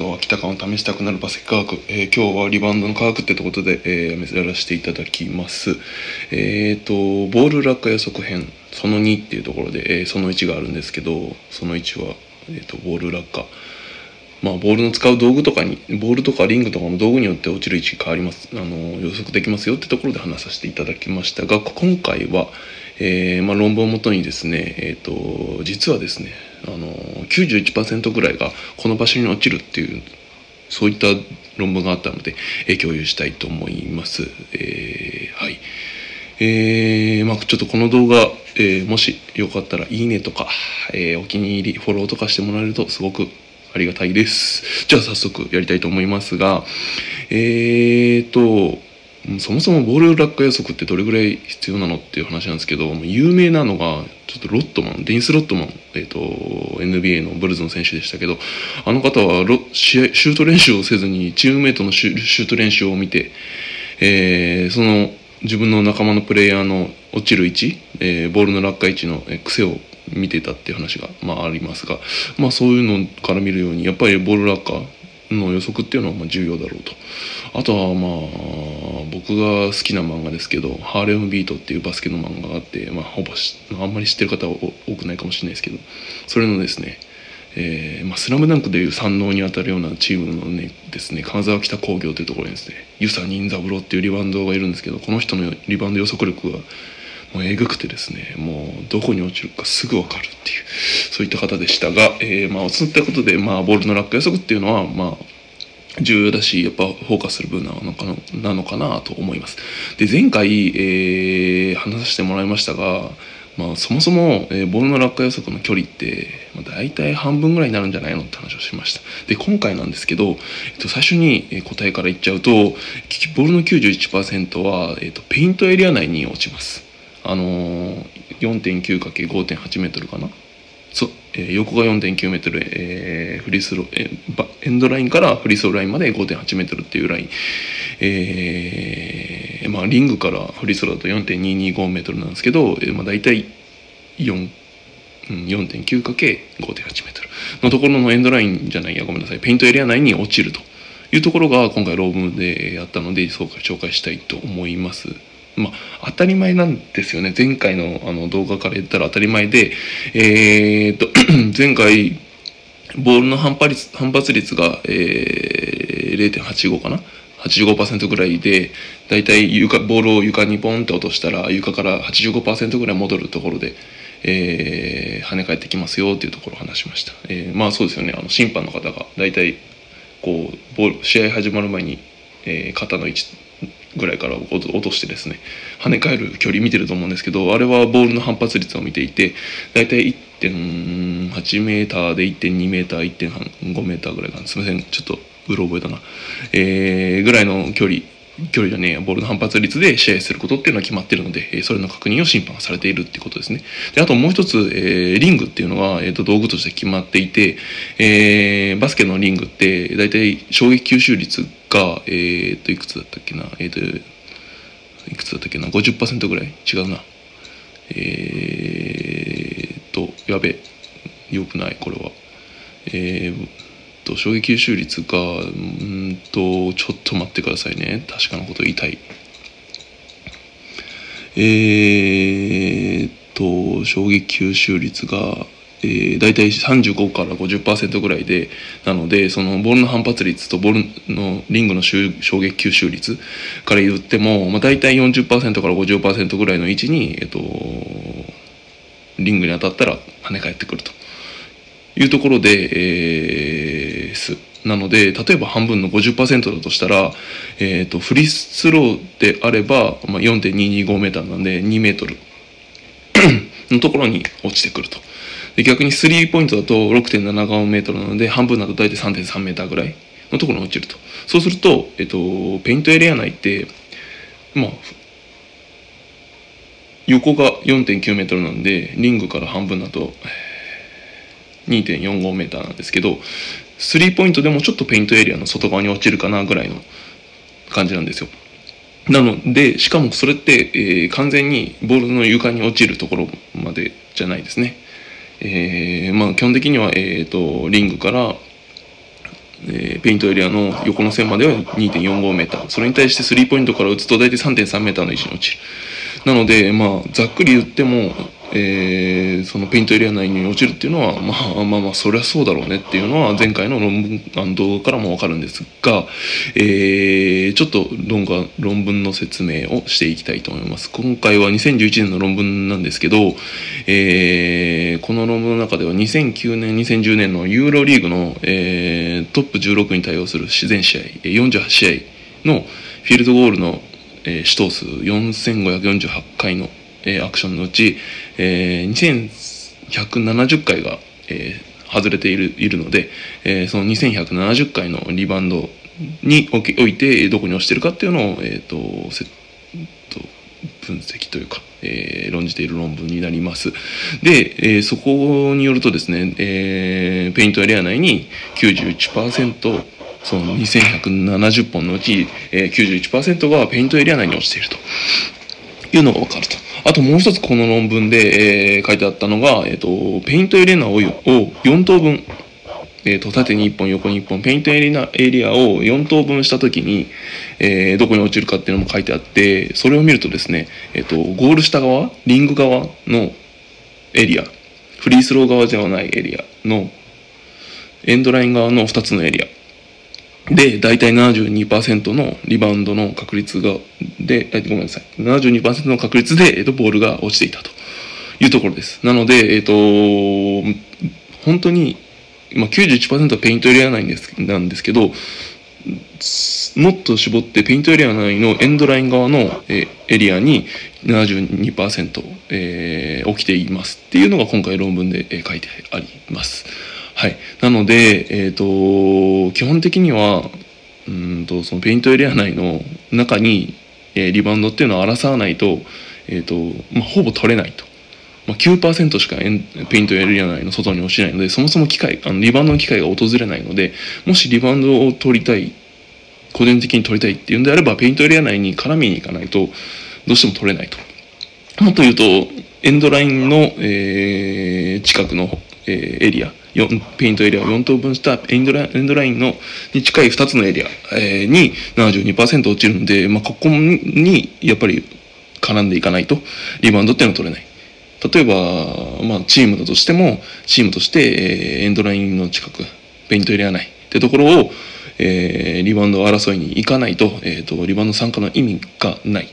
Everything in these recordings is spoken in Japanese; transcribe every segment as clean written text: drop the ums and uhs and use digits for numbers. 秋高を試したくなるバスケ科学、今日はリバウンドの科学ってということで、やらせていただきます。ボール落下予測編その2っていうところで、その1があるんですけど、その1は、ボール落下。まあボールの使う道具とかに、ボールとかリングとかの道具によって落ちる位置変わります。予測できますよってところで話させていただきましたが、今回は、論文をもとにですね、実はですね、91% ぐらいがこの場所に落ちるっていう、そういった論文があったので、共有したいと思います。はい。ちょっとこの動画、もしよかったらいいねとか、お気に入り、フォローとかしてもらえるとすごくありがたいです。じゃあ早速やりたいと思いますが、そもそもボール落下予測ってどれぐらい必要なのっていう話なんですけど、有名なのがちょっとデニス・ロッドマン、NBA のブルズの選手でしたけど、あの方はシュート練習をせずにチームメイトのシュート練習を見て、その自分の仲間のプレイヤーの落ちる位置、ボールの落下位置の癖を見てたっていう話が、ありますが、そういうのから見るようにやっぱりボール落下の予測っていうのは重要だろうと。あとは僕が好きな漫画ですけど、ハーレムビートっていうバスケの漫画があって、あんまり知ってる方は多くないかもしれないですけど、それのですね、スラムダンクでいう山王にあたるようなチームのですね、金沢北工業というところにですね、遊佐任三郎っていうリバウンドがいるんですけど、この人のリバウンド予測力がえぐくてですね、どこに落ちるかすぐ分かるっていう、そういった方でしたが、そういったことで、ボールの落下予測っていうのは、重要だし、やっぱフォーカスする分なのかなと思います。で、前回、話してもらいましたが、そもそも、ボールの落下予測の距離って、大体半分ぐらいになるんじゃないのって話をしました。で、今回なんですけど、最初に答えから言っちゃうと、ボールの 91% は、ペイントエリア内に落ちます。4.9×5.8 メートルかな、横が 4.9 メートル、フリースロー、エンドラインからフリースローラインまで 5.8 メートルっていうライン、リングからフリースローだと 4.225 メートルなんですけど、大体 4.9×5.8 メートルのところのエンドラインじゃないやごめんなさいペイントエリア内に落ちるというところが今回論文でやったので紹介したいと思います。当たり前なんですよね。前回の動画から言ったら当たり前で、前回ボールの反発率が、0.85 かな 85% ぐらいで、だいたいボールを床にポンって落としたら床から 85% ぐらい戻るところで、跳ね返ってきますよっていうところを話しました。そうですよね。審判の方がだいたいこう試合始まる前に、肩の位置ぐらいから落としてですね、跳ね返る距離見てると思うんですけど、あれはボールの反発率を見ていて、だいたい 1.8 メーターで 1.2 メーター 1.5 メーターぐらいかな、すみませんちょっとうろ覚えだな、ぐらいの距離じゃねえや、ボールの反発率で試合することっていうのは決まってるので、それの確認を審判がされているっていうことですね。で、あともう一つ、リングっていうのは、道具として決まっていて、バスケのリングってだいたい衝撃吸収率が、いくつだったっけな、いくつだったっけな、50% ぐらい違うな、やべよくないこれは、衝撃吸収率がちょっと待ってくださいね、確かなこと言いたい、衝撃吸収率が大体35から 50% ぐらいで、なのでそのボールの反発率とボールのリングの衝撃吸収率から言っても、大体 40% から 50% ぐらいの位置に、リングに当たったら跳ね返ってくるというところで、なので例えば半分の 50% だとしたら、フリースローであれば、4.225 メーターなんで2メートルのところに落ちてくると。で、逆にスリーポイントだと 6.75 メートルなので、半分だと大体 3.3 メーターぐらいのところに落ちると。そうすると、ペイントエリア内って、横が 4.9 メートルなんで、リングから半分だと 2.45 メーターなんですけど、スリーポイントでもちょっとペイントエリアの外側に落ちるかなぐらいの感じなんですよ。なので、しかもそれって、完全にボールの床に落ちるところまでじゃないですね。基本的には、リングからペイントエリアの横の線までは 2.45 メーター、それに対してスリーポイントから打つと大体 3.3 メーターの位置に落ちる。なので、ざっくり言っても、そのペイントエリア内に落ちるっていうのは、そりゃそうだろうねっていうのは前回の論文動画からも分かるんですが、ちょっと論文の説明をしていきたいと思います。今回は2011年の論文なんですけど、この論文の中では2009年、2010年のユーロリーグの、トップ16に対応する全試合、48試合のフィールドゴールの試投数4548回のアクションのうち、2170回が、外れているので、その2170回のリバウンドにおいてどこに落ちてるかっていうのを、分析というか、論じている論文になります。で、そこによるとですね、ペイントエリア内に 91%、その2170本のうち、91% がペイントエリア内に落ちているというのが分かると。あともう一つこの論文で、書いてあったのが、ペイントエリアを4等分、縦に1本横に1本ペイントエリアを4等分したときに、どこに落ちるかっていうのも書いてあって、それを見るとですね、ゴール下側、リング側のエリア、フリースロー側ではないエリアのエンドライン側の2つのエリアで、だいたい 72% のリバウンドの確率が、72% の確率で、ボールが落ちていたというところです。なので、本当に、91% はペイントエリア内なんですけど、もっと絞ってペイントエリア内のエンドライン側のエリアに 72% 起きていますっていうのが今回論文で書いてあります。はい。なので、基本的には、そのペイントエリア内の中に、リバウンドっていうのを争わないと、ほぼ取れないと。9% しかペイントエリア内の外に落ちないので、そもそもリバウンドの機会が訪れないので、もしリバウンドを取りたい、個人的に取りたいっていうんであれば、ペイントエリア内に絡みに行かないと、どうしても取れないと。もっと言うと、エンドラインの、近くの、エリア、ペイントエリアを4等分したエンドラインに近い2つのエリアに 72% 落ちるので、ここにやっぱり絡んでいかないとリバウンドっていうのは取れない。例えば、チームとしてエンドラインの近く、ペイントエリア内ってところをリバウンド争いに行かないと、リバウンド参加の意味がないっ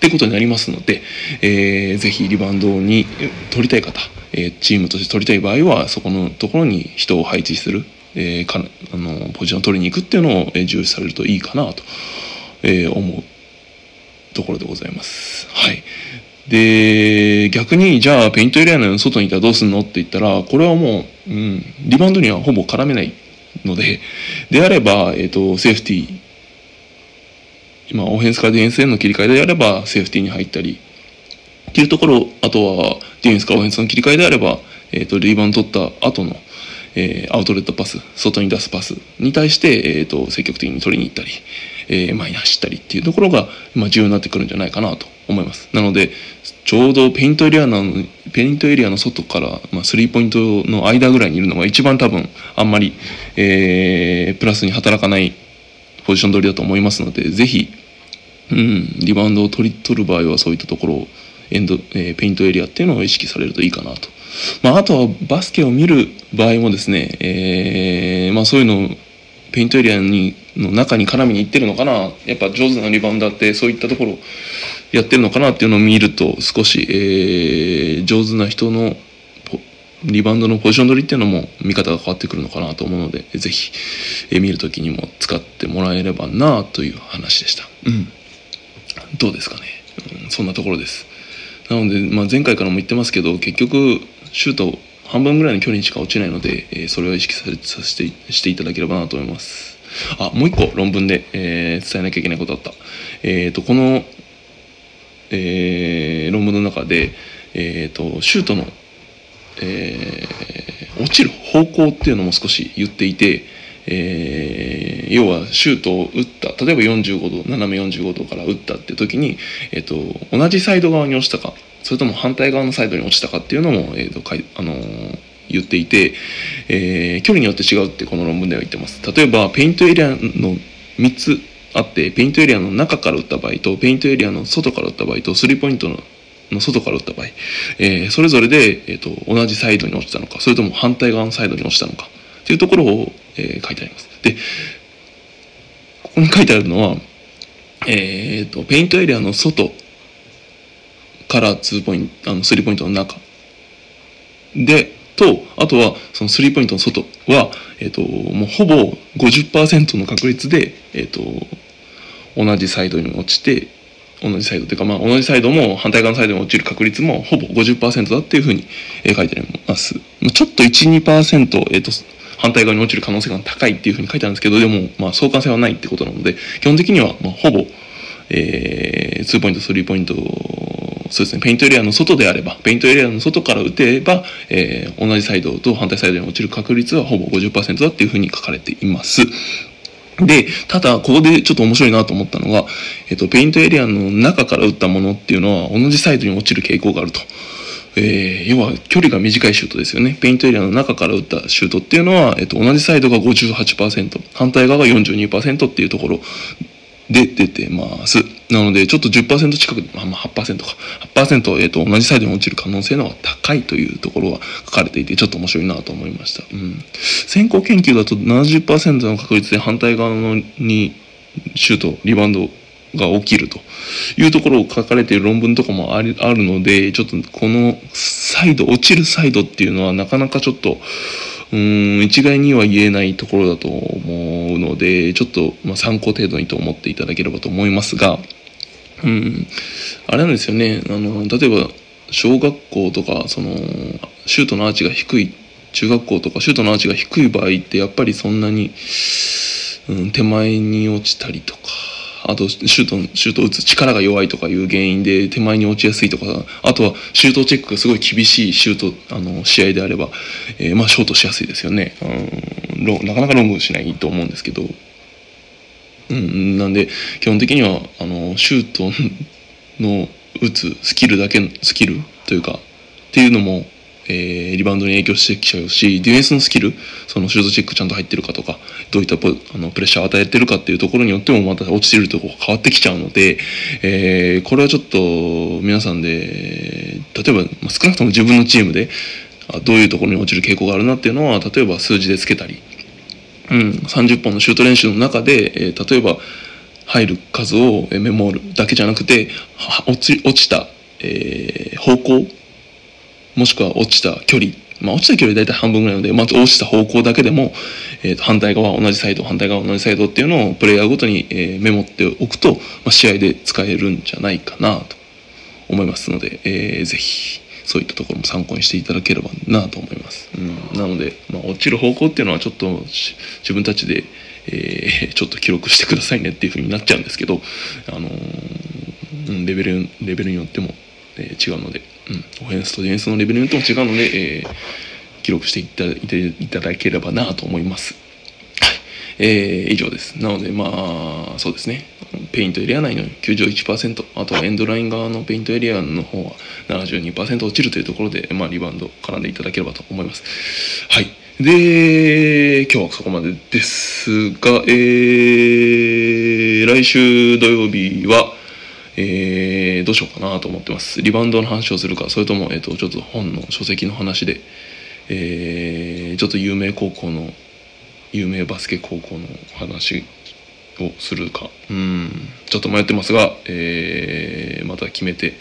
てことになりますので、ぜひリバウンドに取りたい方、チームとして取りたい場合は、そこのところに人を配置する、ポジションを取りに行くっていうのを重視されるといいかなと思うところでございます。はい。で、逆に、じゃあ、ペイントエリアの外にいたらどうすんのって言ったら、これはもう、リバウンドにはほぼ絡めないので、であれば、セーフティー、オフェンスからディフェンスへの切り替えであれば、セーフティーに入ったり、っていうところ、あとはディフェンスからオフェンスの切り替えであれば、リバウンド取った後の、アウトレットパス、外に出すパスに対して、積極的に取りに行ったり、前に走ったりっていうところが、重要になってくるんじゃないかなと思います。なので、ちょうどペイントエリアの外から、スリーポイントの間ぐらいにいるのが一番多分、あんまり、プラスに働かないポジション取りだと思いますので、ぜひ、リバウンドを取る場合はそういったところを、ペイントエリアっていうのを意識されるといいかなと。あとはバスケを見る場合もですね、そういうのをペイントエリアの中に絡みに行ってるのかな、やっぱ上手なリバウンダーってそういったところやってるのかなっていうのを見ると、少し、上手な人のリバウンドのポジション取りっていうのも見方が変わってくるのかなと思うので、ぜひ、見るときにも使ってもらえればなという話でした。どうですかね。そんなところです。なので、前回からも言ってますけど、結局シュート半分ぐらいの距離にしか落ちないので、それを意識していただければなと思います。もう一個論文で、伝えなきゃいけないことだった、この、論文の中で、シュートの、落ちる方向っていうのも少し言っていて、要はシュートを打った、例えば45度、斜め45度から打ったって時に、同じサイド側に落ちたか、それとも反対側のサイドに落ちたかっていうのも、言っていて、距離によって違うってこの論文では言ってます。例えばペイントエリアの3つあって、ペイントエリアの中から打った場合とペイントエリアの外から打った場合とスリーポイントの外から打った場合、それぞれで、同じサイドに落ちたのか、それとも反対側のサイドに落ちたのかというところを、書いてあります。で、ここに書いてあるのは、ペイントエリアの外からスリーポイントの中でと、あとはそのスリーポイントの外は、もうほぼ 50% の確率で、同じサイドに落ちて、同じサイドというか、同じサイドも反対側のサイドに落ちる確率もほぼ 50% だっていうふうに書いてあります。ちょっと 1-2%、反対側に落ちる可能性が高いっていうふうに書いてあるんですけど、でも相関性はないってことなので、基本的にはほぼ、2ポイント、3ポイント、そうですね、ペイントエリアの外であれば、ペイントエリアの外から打てば、同じサイドと反対サイドに落ちる確率はほぼ 50% だっていうふうに書かれています。で、ただここでちょっと面白いなと思ったのが、ペイントエリアの中から打ったものっていうのは同じサイドに落ちる傾向があると。要は距離が短いシュートですよね。ペイントエリアの中から打ったシュートっていうのは、同じサイドが 58%、反対側が 42% っていうところで出てます。なのでちょっと 10% 近く、8% か 8%、同じサイドに落ちる可能性の方が高いというところが書かれていて、ちょっと面白いなと思いました。先行研究だと 70% の確率で反対側にシュート、リバウンドが起きるというところを書かれている論文とかもあるので、ちょっとこの落ちるサイドっていうのはなかなかちょっと一概には言えないところだと思うので、ちょっと参考程度にと思っていただければと思いますが、あれなんですよね。例えば小学校とか、そのシュートのアーチが低い中学校とか、シュートのアーチが低い場合ってやっぱりそんなに、手前に落ちたりとか、あとシュート打つ力が弱いとかいう原因で手前に落ちやすいとか、あとはシュートチェックがすごい厳しい試合であれば、ショートしやすいですよね。なかなか論文しないと思うんですけど、なんで基本的にはシュートの打つスキルというかっていうのも、リバウンドに影響してきちゃうし、ディフェンスのスキル、そのシュートチェックちゃんと入ってるかとか、どういったプレッシャーを与えてるかっていうところによってもまた落ちてるところが変わってきちゃうので、これはちょっと皆さんで、例えば少なくとも自分のチームでどういうところに落ちる傾向があるなっていうのは、例えば数字でつけたり、30本のシュート練習の中で、例えば入る数をメモるだけじゃなくて、落ちた、方向、もしくは落ちた距離、落ちた距離はだいたい半分ぐらいなので、落ちた方向だけでも、反対側同じサイド、反対側同じサイドっていうのをプレイヤーごとに、メモっておくと、試合で使えるんじゃないかなと思いますので、ぜひそういったところも参考にしていただければなと思います。なので、落ちる方向っていうのはちょっと自分たちで、ちょっと記録してくださいねっていう風になっちゃうんですけど、レベルによっても、違うので、オフェンスとディフェンスのレベルによっても違うので、記録していただければなと思います。以上です。なのでそうですね。ペイントエリア内の 91%、あとはエンドライン側のペイントエリアの方は 72% 落ちるというところで、リバウンド絡んでいただければと思います。はい。で、今日はそこまでですが、来週土曜日は、どうしようかなと思ってます。リバウンドの話をするか、それとも、ちょっと本の書籍の話で、ちょっと有名バスケ高校の話をするか、ちょっと迷ってますが、また決めて、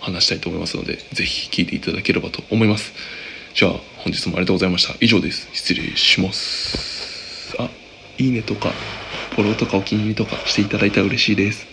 話したいと思いますので、ぜひ聞いていただければと思います。じゃあ、本日もありがとうございました。以上です。失礼します。いいねとか、フォローとかお気に入りとかしていただいたら嬉しいです。